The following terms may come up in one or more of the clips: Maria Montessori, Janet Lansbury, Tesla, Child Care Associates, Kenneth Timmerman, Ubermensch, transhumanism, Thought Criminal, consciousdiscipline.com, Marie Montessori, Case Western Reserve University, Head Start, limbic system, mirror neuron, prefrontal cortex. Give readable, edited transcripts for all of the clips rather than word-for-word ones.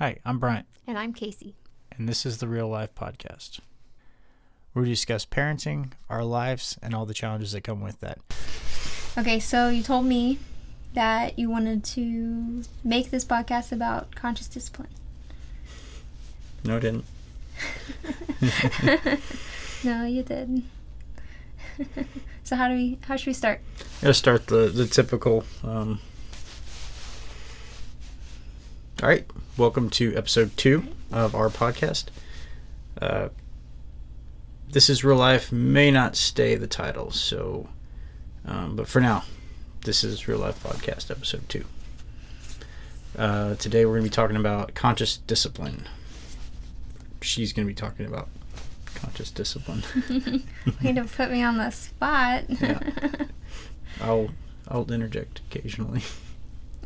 Hi, I'm Bryant. And I'm Casey. And this is the Real Life Podcast, where we discuss parenting, our lives, and all the challenges that come with that. Okay, so you told me that you wanted to make this podcast about conscious discipline. No, I didn't. No, you did. So how should we start? Let's start the typical. All right, welcome to episode 2 of our podcast. This is Real Life, may not stay the title, so but for now, this is Real Life Podcast episode 2. Today we're going to be talking about conscious discipline. She's going to be talking about conscious discipline. Way to put me on the spot. Yeah. I'll interject occasionally.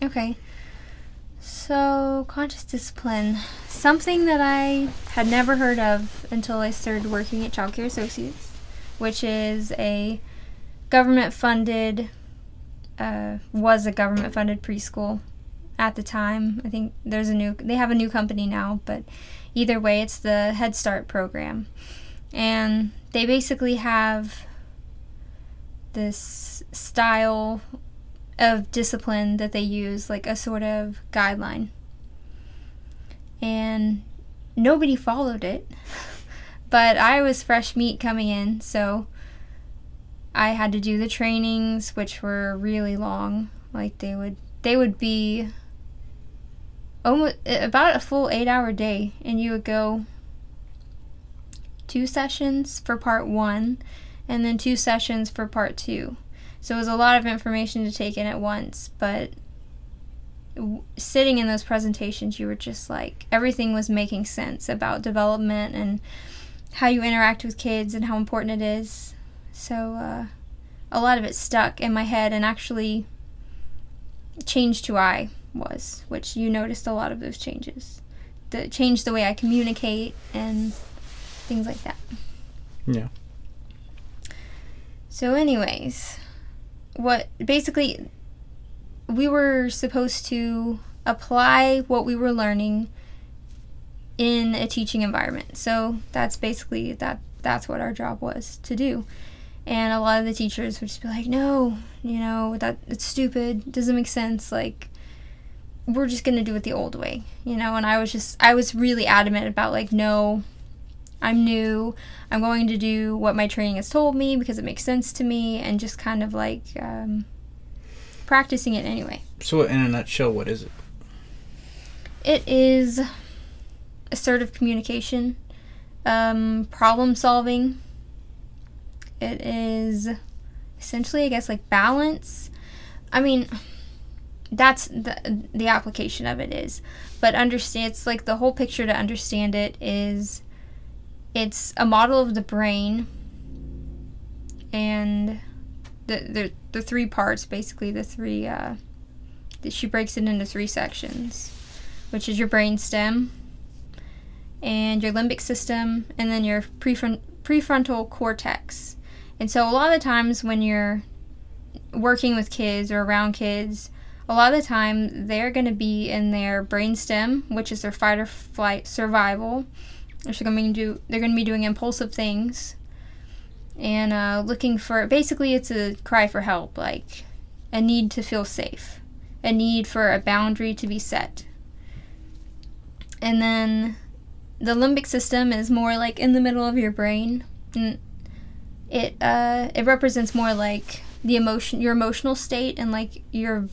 Okay. So, conscious discipline. Something that I had never heard of until I started working at Child Care Associates, which is a government-funded, was a government-funded preschool at the time. I think they have a new company now, but either way, it's the Head Start program. And they basically have this style of discipline that they use, like a sort of guideline. And nobody followed it, but I was fresh meat coming in, so I had to do the trainings, which were really long. Like they would be almost about a full 8-hour day, and you would go 2 sessions for part 1 and then 2 sessions for part 2. So it was a lot of information to take in at once, but sitting in those presentations, you were just like, everything was making sense about development and how you interact with kids and how important it is. So a lot of it stuck in my head and actually changed who I was, which you noticed a lot of those changes. That changed the way I communicate and things like that. Yeah. So anyways, basically we were supposed to apply what we were learning in a teaching environment. So that's basically that's what our job was to do. And a lot of the teachers would just be like, no, that it's stupid, it doesn't make sense, like we're just gonna do it the old way, and I was really adamant about like, no, I'm new, I'm going to do what my training has told me because it makes sense to me, and just kind of like practicing it anyway. So in a nutshell, what is it? It is assertive communication, problem solving. It is essentially, I guess, like balance. I mean, that's the application of it is. But understand, it's like the whole picture to understand it is, it's a model of the brain, and the 3 parts, basically the 3, she breaks it into 3 sections, which is your brain stem, and your limbic system, and then your prefrontal cortex. And so a lot of the times when you're working with kids or around kids, a lot of the time they're going to be in their brain stem, which is their fight or flight survival. They're going to be doing impulsive things and looking for, basically it's a cry for help, like a need to feel safe, a need for a boundary to be set. And then the limbic system is more like in the middle of your brain, and it represents more like your emotional state and like your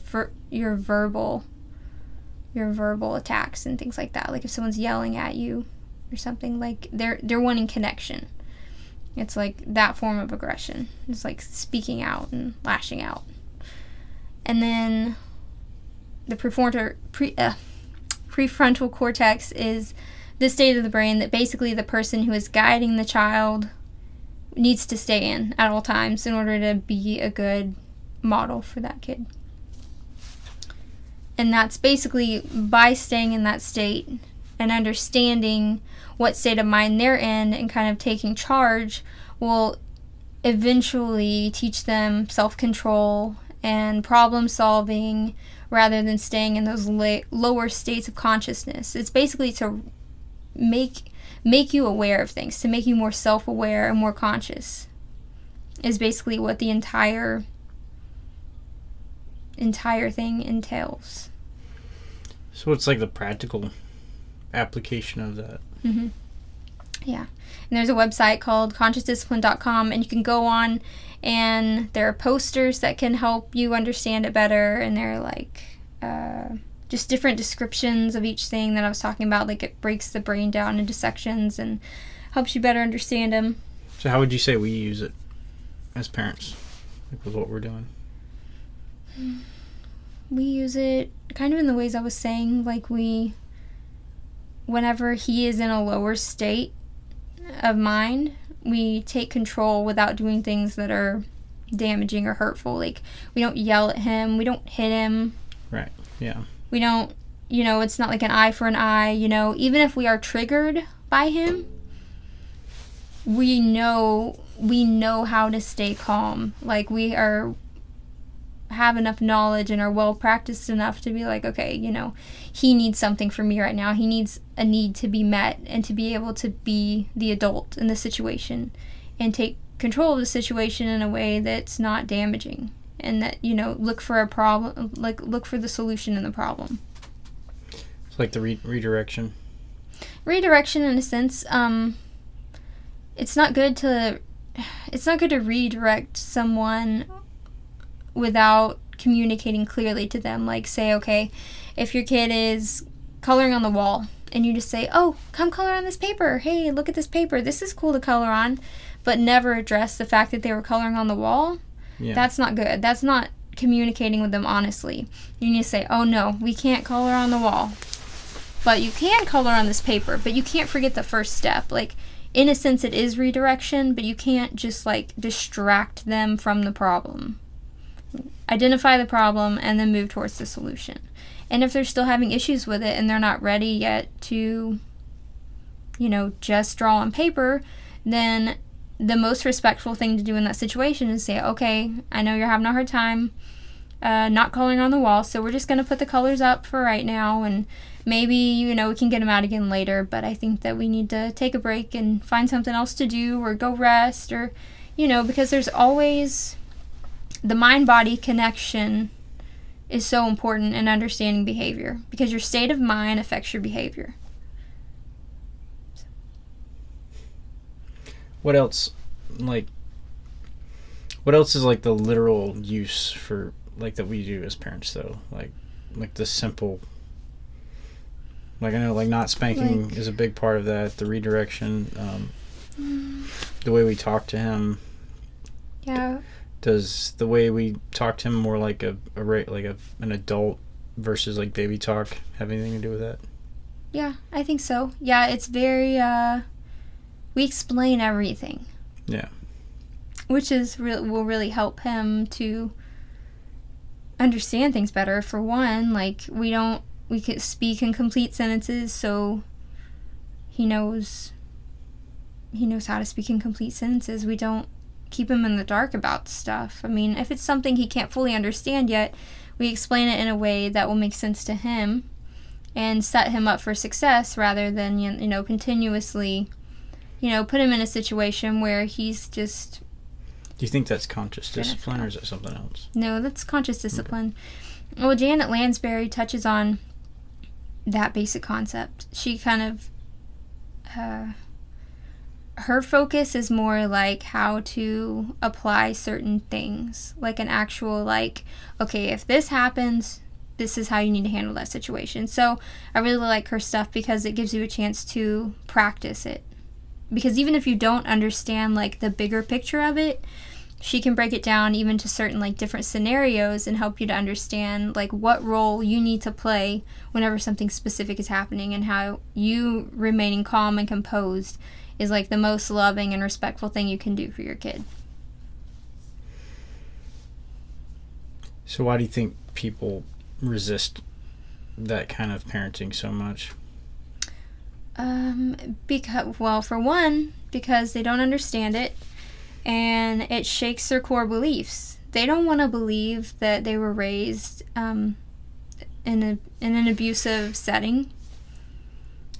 verbal attacks and things like that, like if someone's yelling at you or something, like they're wanting connection. It's like that form of aggression. It's like speaking out and lashing out. And then the prefrontal cortex is the state of the brain that basically the person who is guiding the child needs to stay in at all times in order to be a good model for that kid. And that's basically by staying in that state and understanding what state of mind they're in and kind of taking charge will eventually teach them self-control and problem solving, rather than staying in those lower states of consciousness. It's basically to make you aware of things, to make you more self-aware and more conscious, is basically what the entire thing entails. So it's like the practical application of that. Mm-hmm. Yeah. And there's a website called consciousdiscipline.com, and you can go on, and there are posters that can help you understand it better, and there are like just different descriptions of each thing that I was talking about. Like, it breaks the brain down into sections and helps you better understand them. So how would you say we use it as parents, like with what we're doing? We use it kind of in the ways I was saying, like whenever he is in a lower state of mind, we take control without doing things that are damaging or hurtful. Like, we don't yell at him, we don't hit him. Right. Yeah. We don't, it's not like an eye for an eye, even if we are triggered by him, we know how to stay calm. Like, we have enough knowledge and are well practiced enough to be like, okay, he needs something from me right now. He needs a need to be met, and to be able to be the adult in the situation and take control of the situation in a way that's not damaging, and that, look for a problem, like look for the solution in the problem. It's like the redirection in a sense. It's not good to redirect someone without communicating clearly to them. Like, say, okay, if your kid is coloring on the wall, and you just say, oh, come color on this paper. Hey, look at this paper. This is cool to color on. But never address the fact that they were coloring on the wall. Yeah. That's not good. That's not communicating with them honestly. You need to say, oh, no, we can't color on the wall, but you can color on this paper. But you can't forget the first step. Like, in a sense, it is redirection, but you can't just, like, distract them from the problem. Identify the problem and then move towards the solution. And if they're still having issues with it and they're not ready yet to, just draw on paper, then the most respectful thing to do in that situation is say, okay, I know you're having a hard time not coloring on the wall, so we're just going to put the colors up for right now, and maybe, we can get them out again later, but I think that we need to take a break and find something else to do, or go rest, or, because there's always... The mind-body connection is so important in understanding behavior, because your state of mind affects your behavior. What else is like the literal use for that we do as parents though? Like the simple, I know not spanking is a big part of that, the redirection, the way we talk to him. Yeah. Does the way we talk to him more like an adult versus like baby talk have anything to do with that? Yeah, I think so. Yeah, it's very, we explain everything. Yeah. Which will really help him to understand things better. For one, we could speak in complete sentences, so he knows how to speak in complete sentences. We don't keep him in the dark about stuff. I mean, if it's something he can't fully understand yet, we explain it in a way that will make sense to him and set him up for success, rather than, continuously, put him in a situation where he's just... Do you think that's conscious discipline, or is that something else? No, that's conscious discipline. Okay. Well, Janet Lansbury touches on that basic concept. She kind of... her focus is more like how to apply certain things, like an actual, okay, if this happens, this is how you need to handle that situation. So I really like her stuff because it gives you a chance to practice it. Because even if you don't understand, the bigger picture of it, she can break it down even to certain, different scenarios and help you to understand, what role you need to play whenever something specific is happening, and how you remaining calm and composed is the most loving and respectful thing you can do for your kid. So why do you think people resist that kind of parenting so much? Because, for one, because they don't understand it, and it shakes their core beliefs. They don't want to believe that they were raised in an abusive setting.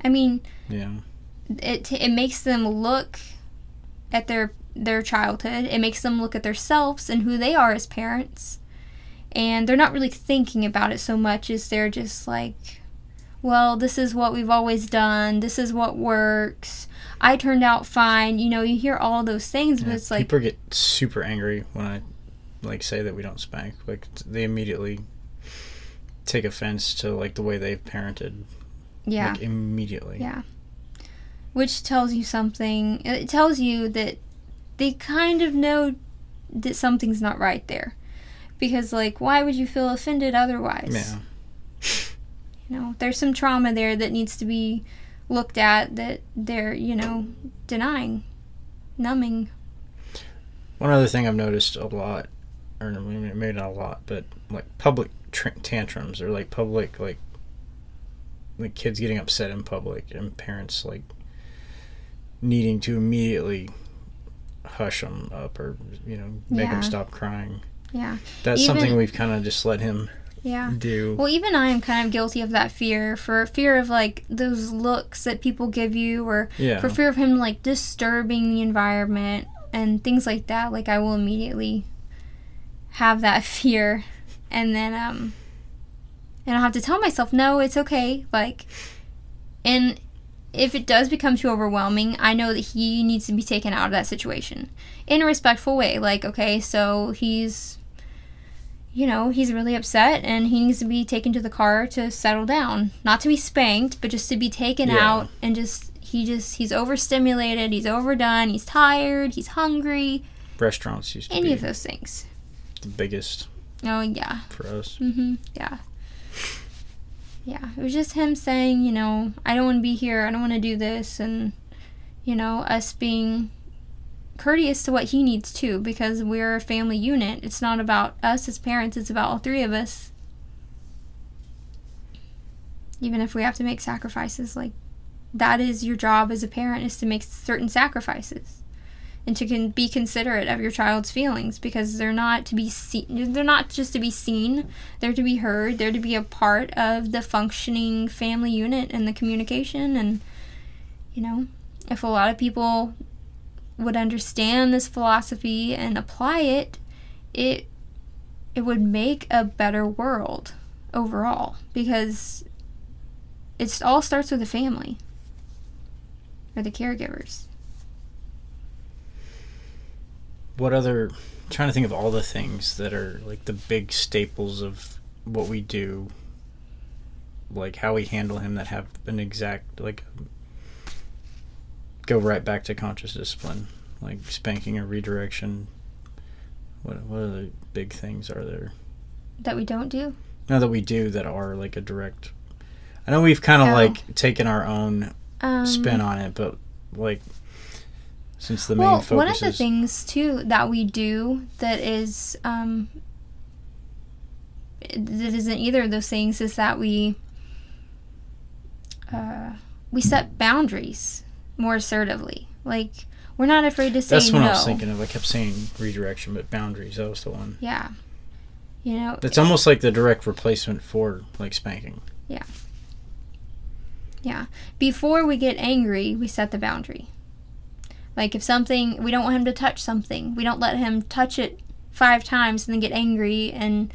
I mean, yeah, it makes them look at their childhood. It makes them look at themselves and who they are as parents. And they're not really thinking about it so much as they're just like, well, this is what we've always done. This is what works. I turned out fine. You know, you hear all those things, yeah, but it's like... People get super angry when I, like, say that we don't spank. Like, they immediately take offense to, like, the way they've parented. Yeah. Like, immediately. Yeah. Which tells you something. It tells you that they kind of know that something's not right there. Because, like, why would you feel offended otherwise? Yeah. You know, there's some trauma there that needs to be looked at that they're, you know, denying, numbing. One other thing I've noticed a lot, or maybe not a lot, but, like, public tantrums or, like, public, like kids getting upset in public and parents, like, needing to immediately hush them up or, you know, make them stop crying. Yeah. That's something we've kind of just let him... Yeah. Do. Well, even I am kind of guilty of that fear, for fear of, like, those looks that people give you, or for fear of him, like, disturbing the environment and things like that. Like, I will immediately have that fear, and then and I'll have to tell myself, no, it's okay. Like, and if it does become too overwhelming, I know that he needs to be taken out of that situation in a respectful way. Like, okay, so he's... You know, he's really upset and he needs to be taken to the car to settle down. Not to be spanked, but just to be taken out and he's overstimulated, he's overdone, he's tired, he's hungry. Restaurants used to be any of those things. The biggest. Oh, yeah. For us. Mm-hmm. Yeah. Yeah. It was just him saying, you know, I don't want to be here, I don't want to do this, and, you know, us being courteous to what he needs too, because we're a family unit. It's not about us as parents, it's about all three of us, even if we have to make sacrifices. Like, that is your job as a parent, is to make certain sacrifices and to be considerate of your child's feelings, because they're not to be seen, they're not just to be seen, they're to be heard, they're to be a part of the functioning family unit and the communication. And, you know, if a lot of people would understand this philosophy and apply it, it would make a better world overall, because it all starts with the family or the caregivers. What other... I'm trying to think of all the things that are, like, the big staples of what we do, like how we handle him, that have an exact, like... Go right back to conscious discipline, like spanking or redirection. What other big things are there that we don't do? No, that we do that are, like, a direct... I know we've kind of like taken our own spin on it, but, like, since the main focus is... Well, one of the things too that we do that is that isn't either of those things is that we set boundaries more assertively. Like, we're not afraid to say no. That's what I was thinking of. I kept saying redirection, but boundaries, that was the one. Yeah. You know, it's almost like the direct replacement for, like, spanking. Yeah. Yeah. Before we get angry, we set the boundary. Like, if something... We don't want him to touch something. We don't let him touch it 5 times and then get angry and,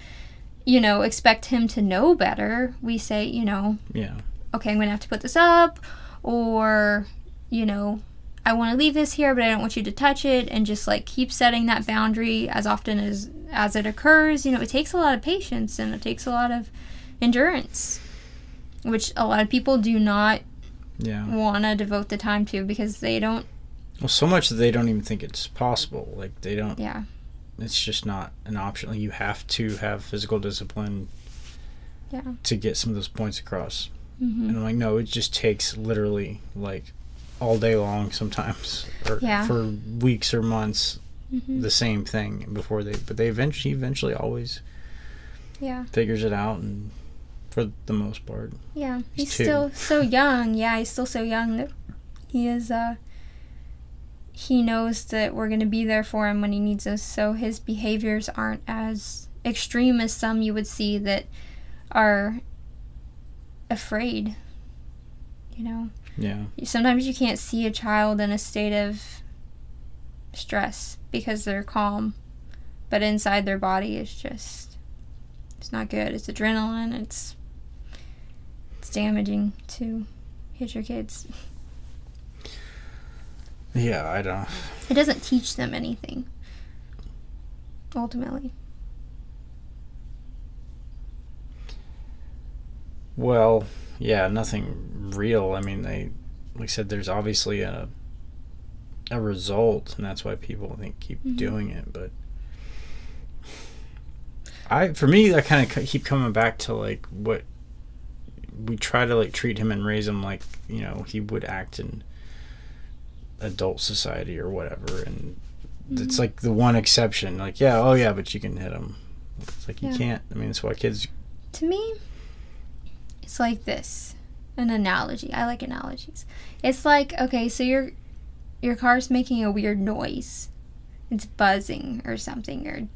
you know, expect him to know better. We say, you know... Yeah. Okay, I'm going to have to put this up, or... you know, I want to leave this here, but I don't want you to touch it, and just, like, keep setting that boundary as often as it occurs. You know, it takes a lot of patience, and it takes a lot of endurance, which a lot of people do not want to devote the time to, because they don't... Well, so much that they don't even think it's possible. Like, they don't... Yeah. It's just not an option. Like, you have to have physical discipline to get some of those points across. Mm-hmm. And I'm like, no, it just takes literally, like... all day long sometimes, or for weeks or months, the same thing before they... But they eventually always figures it out, and for the most part. Yeah, he's still so young. Yeah, he's still so young that he is... he knows that we're going to be there for him when he needs us, so his behaviors aren't as extreme as some you would see that are afraid, you know? Yeah. Sometimes you can't see a child in a state of stress because they're calm, but inside their body is just, it's not good. It's adrenaline. It's damaging to hit your kids. Yeah, I don't. It doesn't teach them anything, ultimately. Well, yeah, nothing real. I mean, they, like I said, there's obviously a result, and that's why people, I think, keep mm-hmm. doing it. But for me, I kind of keep coming back to, like, what we try to, like, treat him and raise him like, you know, he would act in adult society or whatever, and mm-hmm. it's like the one exception. Like, yeah, oh yeah, but you can hit him. It's like, yeah. You can't. I mean, that's why kids. To me, it's like this, an analogy. I like analogies. It's like, okay, so your car's making a weird noise. It's buzzing or something, or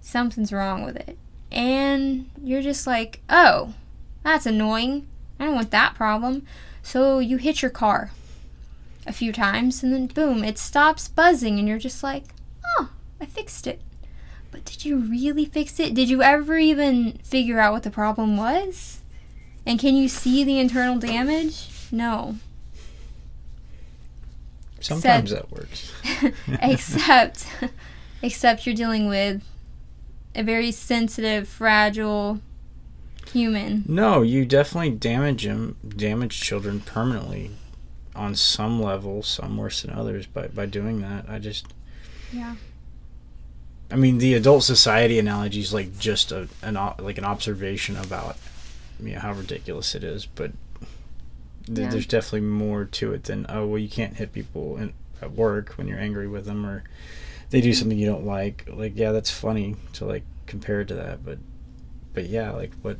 something's wrong with it. And you're just like, oh, that's annoying. I don't want that problem. So you hit your car a few times, and then boom, it stops buzzing, and you're just like, oh, I fixed it. But did you really fix it? Did you ever even figure out what the problem was? And can you see the internal damage? No. Sometimes that works. except you're dealing with a very sensitive, fragile human. No, you definitely damage children permanently on some level, some worse than others, by doing that. I just... Yeah. I mean, the adult society analogy is like just an observation about... you know, how ridiculous it is, but there's definitely more to it than, oh, well, you can't hit people at work when you're angry with them, or they do something you don't like. Like, yeah, that's funny to, like, compare it to that, but yeah, like, what...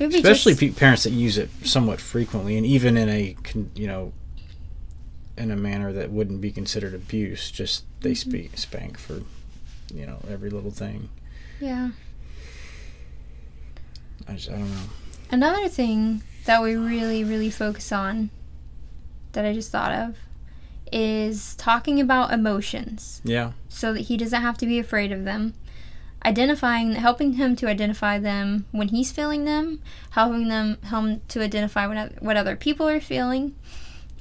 Especially parents that use it somewhat frequently, and even in a, you know, in a manner that wouldn't be considered abuse, just they spank for, you know, every little thing. Yeah. I don't know. Another thing that we really, really focus on that I just thought of is talking about emotions. Yeah. So that he doesn't have to be afraid of them. Helping him to identify them when he's feeling them, helping him to identify what other people are feeling,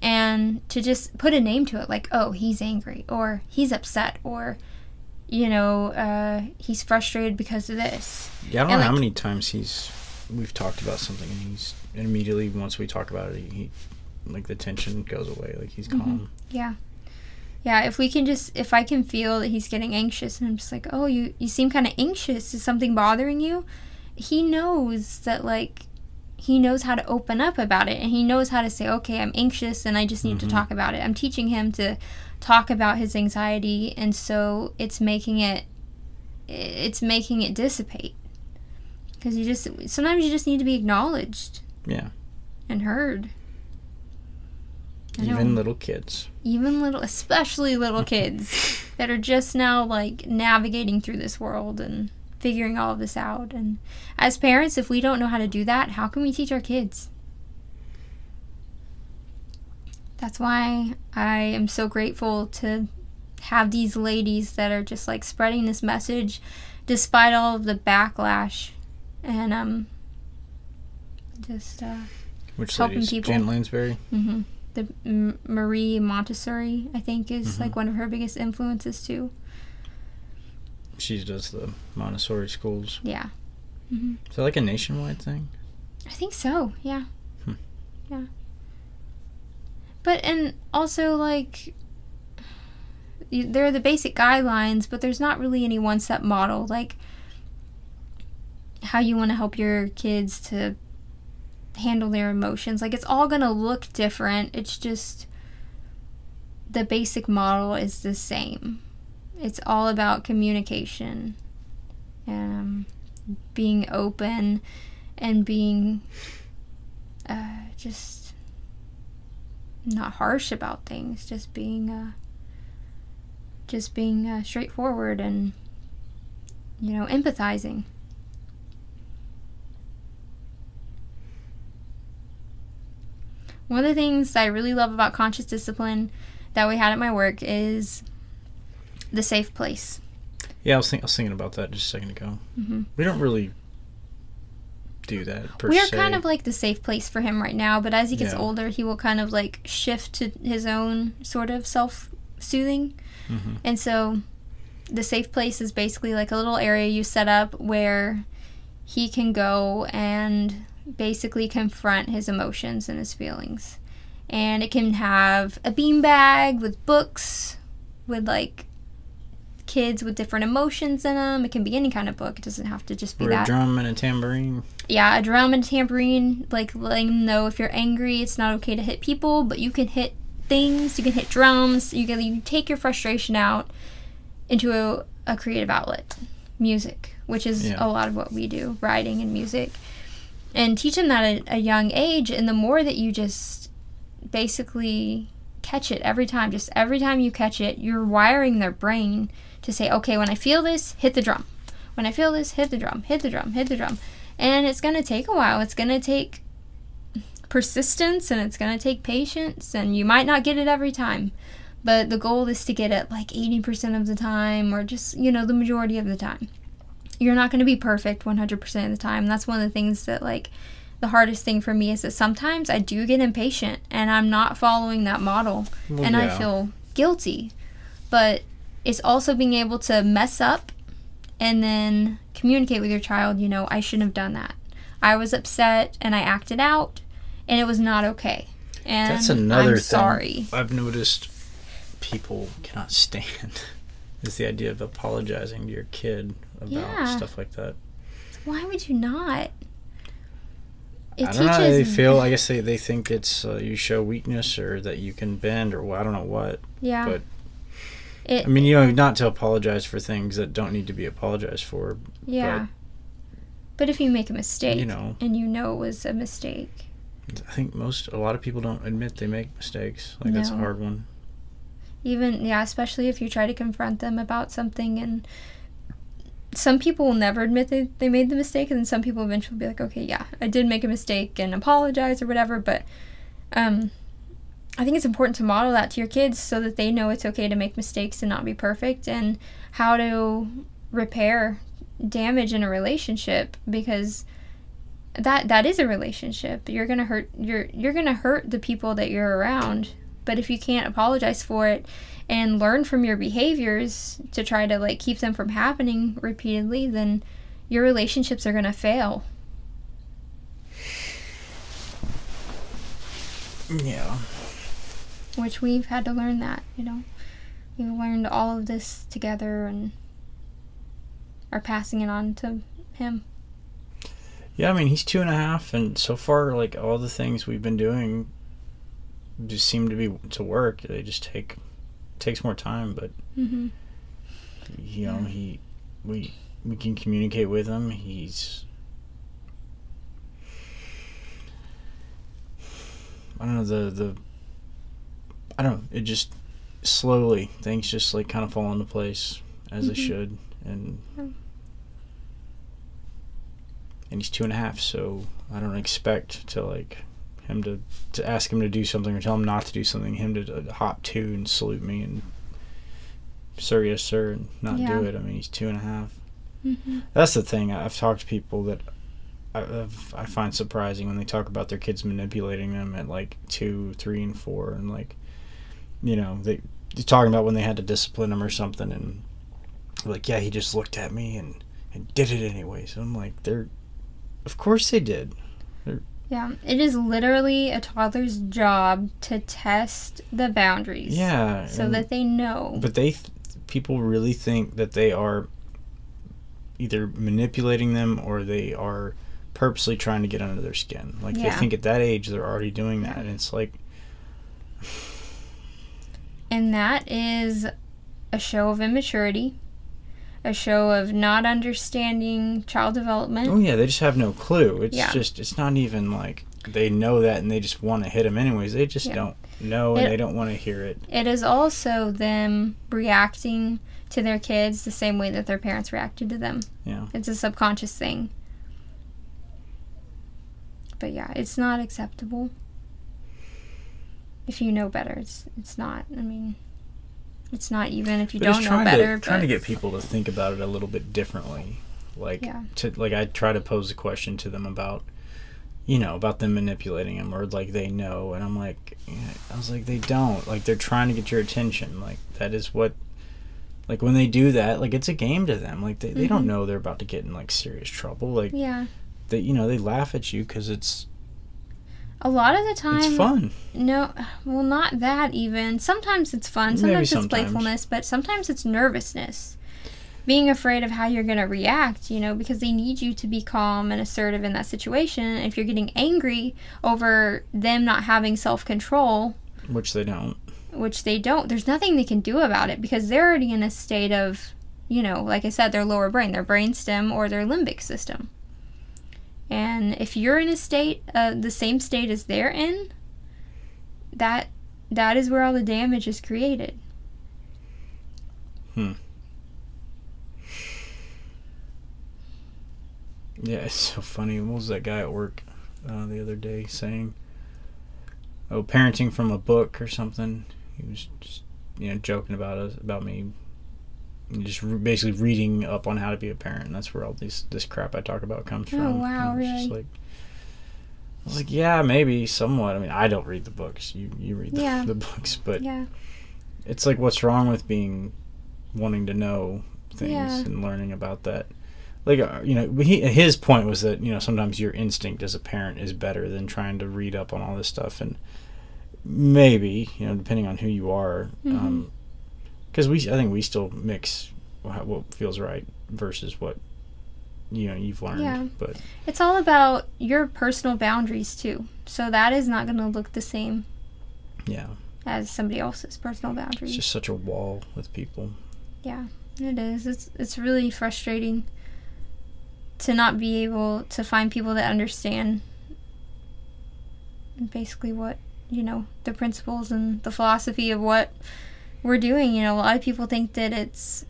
and to just put a name to it, like, oh, he's angry, or he's upset, or... you know, he's frustrated because of this. Yeah, I don't know how many times we've talked about something, and immediately once we talk about it, he the tension goes away, like he's calm. Yeah. Yeah, if I can feel that he's getting anxious, and I'm just like, oh, you seem kind of anxious. Is something bothering you? He knows that, like, he knows how to open up about it, and he knows how to say, okay, I'm anxious, and I just need to talk about it. I'm teaching him to talk about his anxiety, and so it's making it dissipate, because sometimes you just need to be acknowledged, yeah, and heard. Especially little kids that are just now, like, navigating through this world and figuring all of this out. And as parents, if we don't know how to do that, how can we teach our kids? That's why I am so grateful to have these ladies that are just, like, spreading this message despite all of the backlash, and which helping ladies? People. Janet Lansbury. Mm-hmm. The Marie Montessori, I think, is like one of her biggest influences too. She does the Montessori schools. Yeah. Mm-hmm. Is that like a nationwide thing? I think so. Yeah. Hmm. Yeah. But, and also, like, there are the basic guidelines, but there's not really any one-step model, like, how you want to help your kids to handle their emotions. Like, it's all going to look different. It's just the basic model is the same. It's all about communication, being open, and being just... not harsh about things, just being straightforward, and, you know, empathizing. One of the things I really love about conscious discipline that we had at my work is the safe place. Yeah, I was thinking about that just a second ago. Mm-hmm. We don't really do that per se. We're kind of like the safe place for him right now, but as he gets older, he will kind of like shift to his own sort of self-soothing. Mm-hmm. And so the safe place is basically like a little area you set up where he can go and basically confront his emotions and his feelings. And it can have a beanbag with books, with like kids with different emotions in them. It can be any kind of book. It doesn't have to just be that. Or a drum and a tambourine. Yeah, a drum and a tambourine, like letting them know if you're angry, it's not okay to hit people, but you can hit things, you can hit drums, you can take your frustration out into a creative outlet, music, which is a lot of what we do, writing and music. And teach them that at a young age, and the more that you just basically catch it every time, just every time you catch it, you're wiring their brain to say, okay, when I feel this, hit the drum. When I feel this, hit the drum, hit the drum, hit the drum. And it's going to take a while. It's going to take persistence, and it's going to take patience, and you might not get it every time. But the goal is to get it like 80% of the time, or just, the majority of the time. You're not going to be perfect 100% of the time. That's one of the things that, like, the hardest thing for me is that sometimes I do get impatient, and I'm not following that model, I feel guilty. But it's also being able to mess up and then communicate with your child, I shouldn't have done that. I was upset and I acted out and it was not okay. And that's another thing I've noticed people cannot stand is the idea of apologizing to your kid about stuff like that. Why would you not? I don't know how they feel. I guess they think it's you show weakness or that you can bend or I don't know what. Yeah. But not to apologize for things that don't need to be apologized for. Yeah. But if you make a mistake, and it was a mistake. I think a lot of people don't admit they make mistakes. Like that's a hard one. Even, especially if you try to confront them about something, and some people will never admit they made the mistake, and then some people eventually be like, okay, I did make a mistake and apologize or whatever, but I think it's important to model that to your kids so that they know it's okay to make mistakes and not be perfect, and how to repair damage in a relationship, because that is a relationship. You're going to hurt the people that you're around, but if you can't apologize for it and learn from your behaviors to try to like keep them from happening repeatedly, then your relationships are going to fail. Yeah. Which we've had to learn that, We've learned all of this together and are passing it on to him. Yeah, he's 2.5, and so far, like, all the things we've been doing just seem to work. They just takes more time, but we can communicate with him. It just slowly things just like kind of fall into place as they should, and he's 2.5, so I don't expect to like him to ask him to do something or tell him not to do something, him to hop to and salute me and sir, yes sir, and not do it. He's 2.5. That's the thing. I've talked to people that I find surprising when they talk about their kids manipulating them at like 2, 3, and 4, and like they're talking about when they had to discipline them or something, and like he just looked at me and did it anyways. I'm like, of course they did. Yeah, it is literally a toddler's job to test the boundaries. Yeah, so that they know. But people really think that they are either manipulating them or they are purposely trying to get under their skin. Like they think at that age they're already doing that, and it's like. And that is a show of immaturity, a show of not understanding child development. Oh yeah, they just have no clue. It's just it's not even like they know that and they just want to hit them anyways. They just don't know, and they don't want to hear it. It is also them reacting to their kids the same way that their parents reacted to them. Yeah. It's a subconscious thing. But yeah, it's not acceptable. if you know better. It's not, I mean, it's not even if you don't know better. But trying to get people to think about it a little bit differently. Like, yeah. Like I try to pose a question to them about, you know, about them manipulating them or like they know. And I'm like, you know, I was like, they don't. Like, they're trying to get your attention. Like, that is what, like, when they do that, like, it's a game to them. Like, they don't know they're about to get in, like, serious trouble. Like, yeah. They, you know, they laugh at you because it's... A lot of the time... It's fun. No, well, not that even. Sometimes it's fun. Sometimes it's playfulness, but sometimes it's nervousness. Being afraid of how you're going to react, you know, because they need you to be calm and assertive in that situation. And if you're getting angry over them not having self-control... Which they don't. There's nothing they can do about it because they're already in a state of, you know, like I said, their lower brain, their brainstem or their limbic system. And if you're in a state, the same state as they're in, that is where all the damage is created. Yeah, it's so funny. What was that guy at work the other day saying? Oh, parenting from a book or something. He was just, you know, joking about me, and just basically reading up on how to be a parent. And that's where all this crap I talk about comes from. Oh wow, really? Just like, I was like, yeah, maybe somewhat. I mean, I don't read the books. You read the books, but yeah. It's like, what's wrong with wanting to know things and learning about that? Like, you know, his point was that, you know, sometimes your instinct as a parent is better than trying to read up on all this stuff. And maybe, you know, depending on who you are, because I think we still mix what feels right versus what, you know, you've learned. Yeah. But it's all about your personal boundaries, too. So that is not going to look the same as somebody else's personal boundaries. It's just such a wall with people. Yeah, it is. It's really frustrating to not be able to find people that understand basically what, you know, the principles and the philosophy of what we're doing. You know, a lot of people think that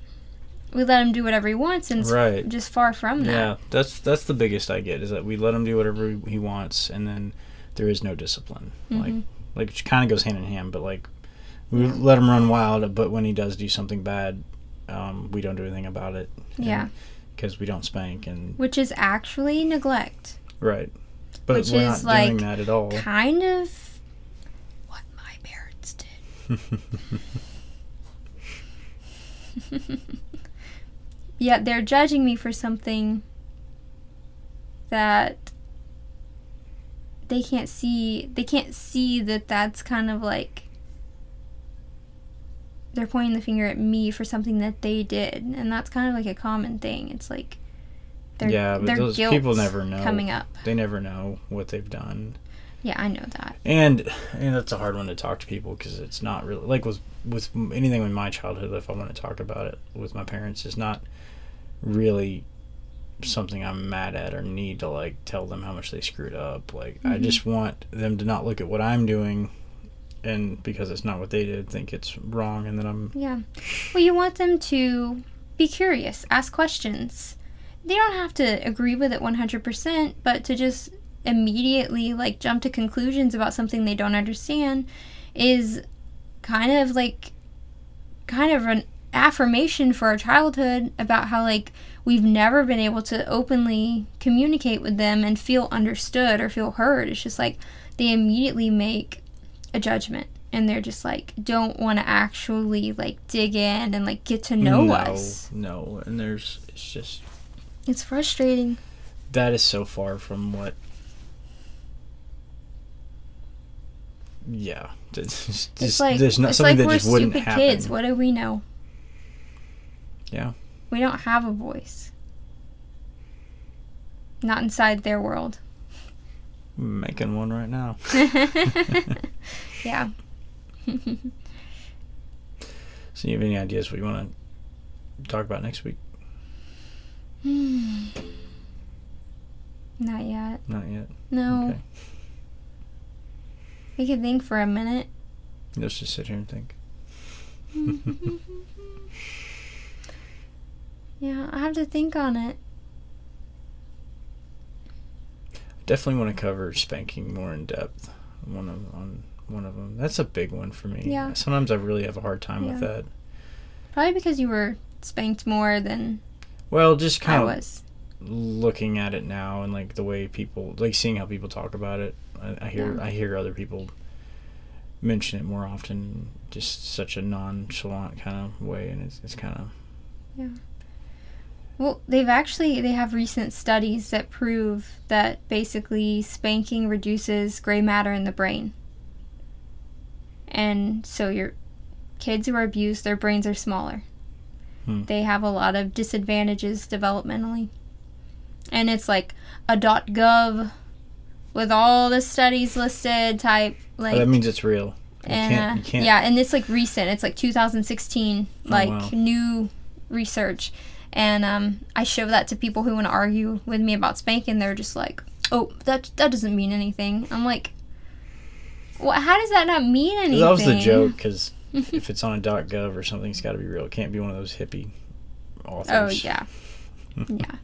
we let him do whatever he wants, and it's just far from that. Yeah, that's the biggest I get, is that we let him do whatever he wants, and then there is no discipline. Like it kind of goes hand in hand, but like we let him run wild, but when he does do something bad, we don't do anything about it. Because we don't spank, and which is actually neglect, right? But which we're is not like doing that at all. Kind of what my parents did. Yeah, they're judging me for something that they can't see. They can't see that that's kind of like they're pointing the finger at me for something that they did, and that's kind of like a common thing. It's like but those people never know. Coming up, they never know what they've done. Yeah, I know that, and that's a hard one to talk to people because it's not really like with anything in my childhood. If I want to talk about it with my parents, it's not really something I'm mad at or need to like tell them how much they screwed up. Like I just want them to not look at what I'm doing. And because it's not what they did, think it's wrong, and then I'm... Yeah. Well, you want them to be curious, ask questions. They don't have to agree with it 100%, but to just immediately, like, jump to conclusions about something they don't understand is kind of an affirmation for our childhood about how, like, we've never been able to openly communicate with them and feel understood or feel heard. It's just, like, they immediately make a judgment, and they're just like don't want to actually like dig in and like get to know us. No, and it's frustrating. That is so far from what. Yeah, it's like there's not something like that just wouldn't happen. We're stupid kids. What do we know? Yeah, we don't have a voice. Not inside their world. Making one right now. Yeah. So you have any ideas what you want to talk about next week? Not yet. No. Okay. We could think for a minute. Let's just sit here and think. Yeah, I have to think on it. Definitely want to cover spanking more in depth. I want to one of them. That's a big one for me. Yeah. Sometimes I really have a hard time with that. Probably because you were spanked more than just kind of looking at it now and like the way people seeing how people talk about it. I hear other people mention it more often, just such a nonchalant kind of way, and it's kind of Well, they have recent studies that prove that basically spanking reduces gray matter in the brain. And so your kids who are abused, their brains are smaller. They have a lot of disadvantages developmentally. And it's like a .gov with all the studies listed type. Like, that means it's real. You can't. Yeah, and it's like recent. It's like 2016, new research. And I show that to people who want to argue with me about spanking. They're just like, oh, that doesn't mean anything. I'm like, well, how does that not mean anything? That was the joke, because if it's on .gov or something, it's got to be real. It can't be one of those hippie authors. Oh, yeah. Yeah.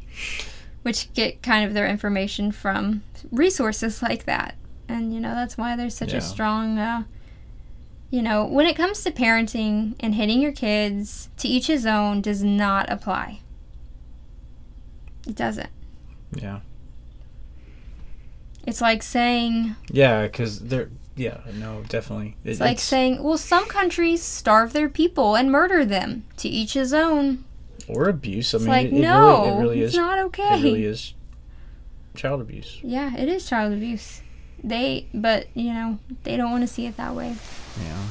Which get kind of their information from resources like that. And, that's why there's such a strong, when it comes to parenting and hitting your kids, to each his own does not apply. It doesn't. Yeah. It's like saying... Yeah, because they're... Yeah, no, definitely. It's saying, well, some countries starve their people and murder them. To each his own. Or abuse. It really is not okay. It really is child abuse. Yeah, it is child abuse. They don't want to see it that way. Yeah,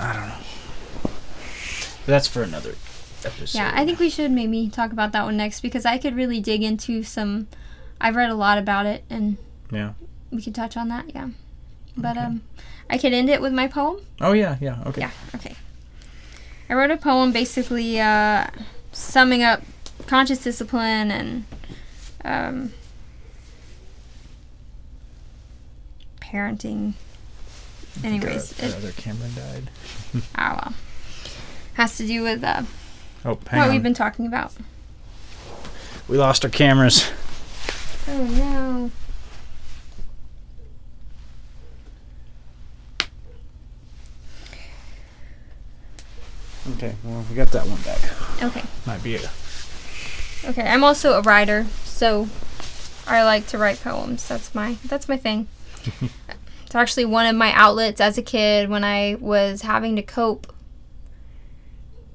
I don't know. That's for another episode. Yeah, I think we should maybe talk about that one next, because I could really dig into some... I've read a lot about it, and we could touch on that, But I could end it with my poem. Oh, yeah, okay. Yeah, okay. I wrote a poem basically summing up conscious discipline and parenting. Anyways. Our other camera died. Oh, well. Has to do with what we've been talking about. We lost our cameras. Oh, no. Okay, well, we got that one back. Okay. Might be it. Okay, I'm also a writer, so I like to write poems. That's my thing. It's actually one of my outlets as a kid when I was having to cope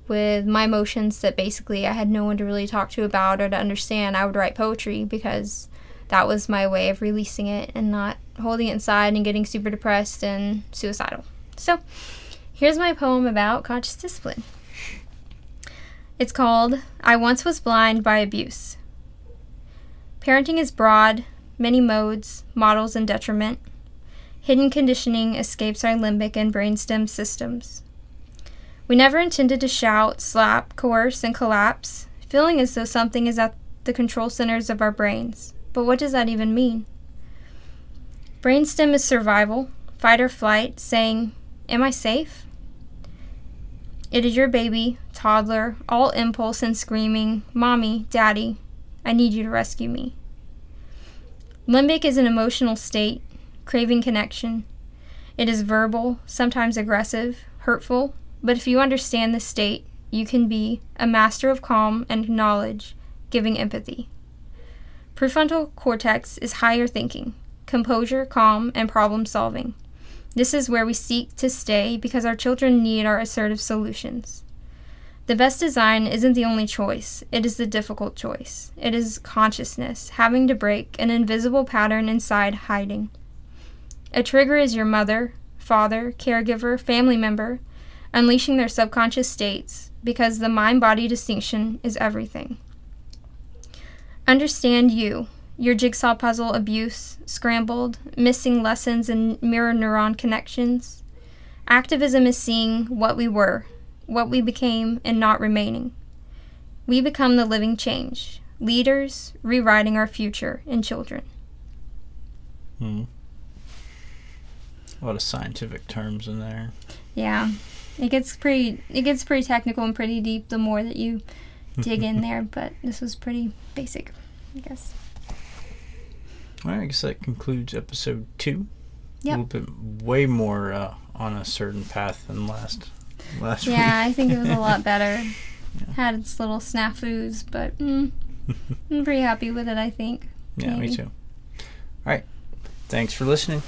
with my emotions that basically I had no one to really talk to about or to understand. I would write poetry because that was my way of releasing it and not holding it inside and getting super depressed and suicidal. So... here's my poem about conscious discipline. It's called, I Once Was Blind by Abuse. Parenting is broad, many modes, models, and detriment. Hidden conditioning escapes our limbic and brainstem systems. We never intended to shout, slap, coerce, and collapse, feeling as though something is at the control centers of our brains. But what does that even mean? Brainstem is survival, fight or flight, saying, am I safe? It is your baby, toddler, all impulse and screaming, mommy, daddy, I need you to rescue me. Limbic is an emotional state, craving connection. It is verbal, sometimes aggressive, hurtful, but if you understand the state, you can be a master of calm and knowledge, giving empathy. Prefrontal cortex is higher thinking, composure, calm, and problem solving. This is where we seek to stay because our children need our assertive solutions. The best design isn't the only choice. It is the difficult choice. It is consciousness, having to break an invisible pattern inside hiding. A trigger is your mother, father, caregiver, family member, unleashing their subconscious states because the mind-body distinction is everything. Understand you. Your jigsaw puzzle abuse, scrambled, missing lessons and mirror neuron connections. Activism is seeing what we were, what we became, and not remaining. We become the living change, leaders rewriting our future in children. A lot of scientific terms in there. Yeah, it gets pretty technical and pretty deep the more that you dig in there, but this was pretty basic, I guess. All right, I guess that concludes episode 2. a little bit way more on a certain path than last week. Yeah, I think it was a lot better. Yeah. Had its little snafus, but I'm pretty happy with it, I think. Yeah, maybe. Me too. All right. Thanks for listening.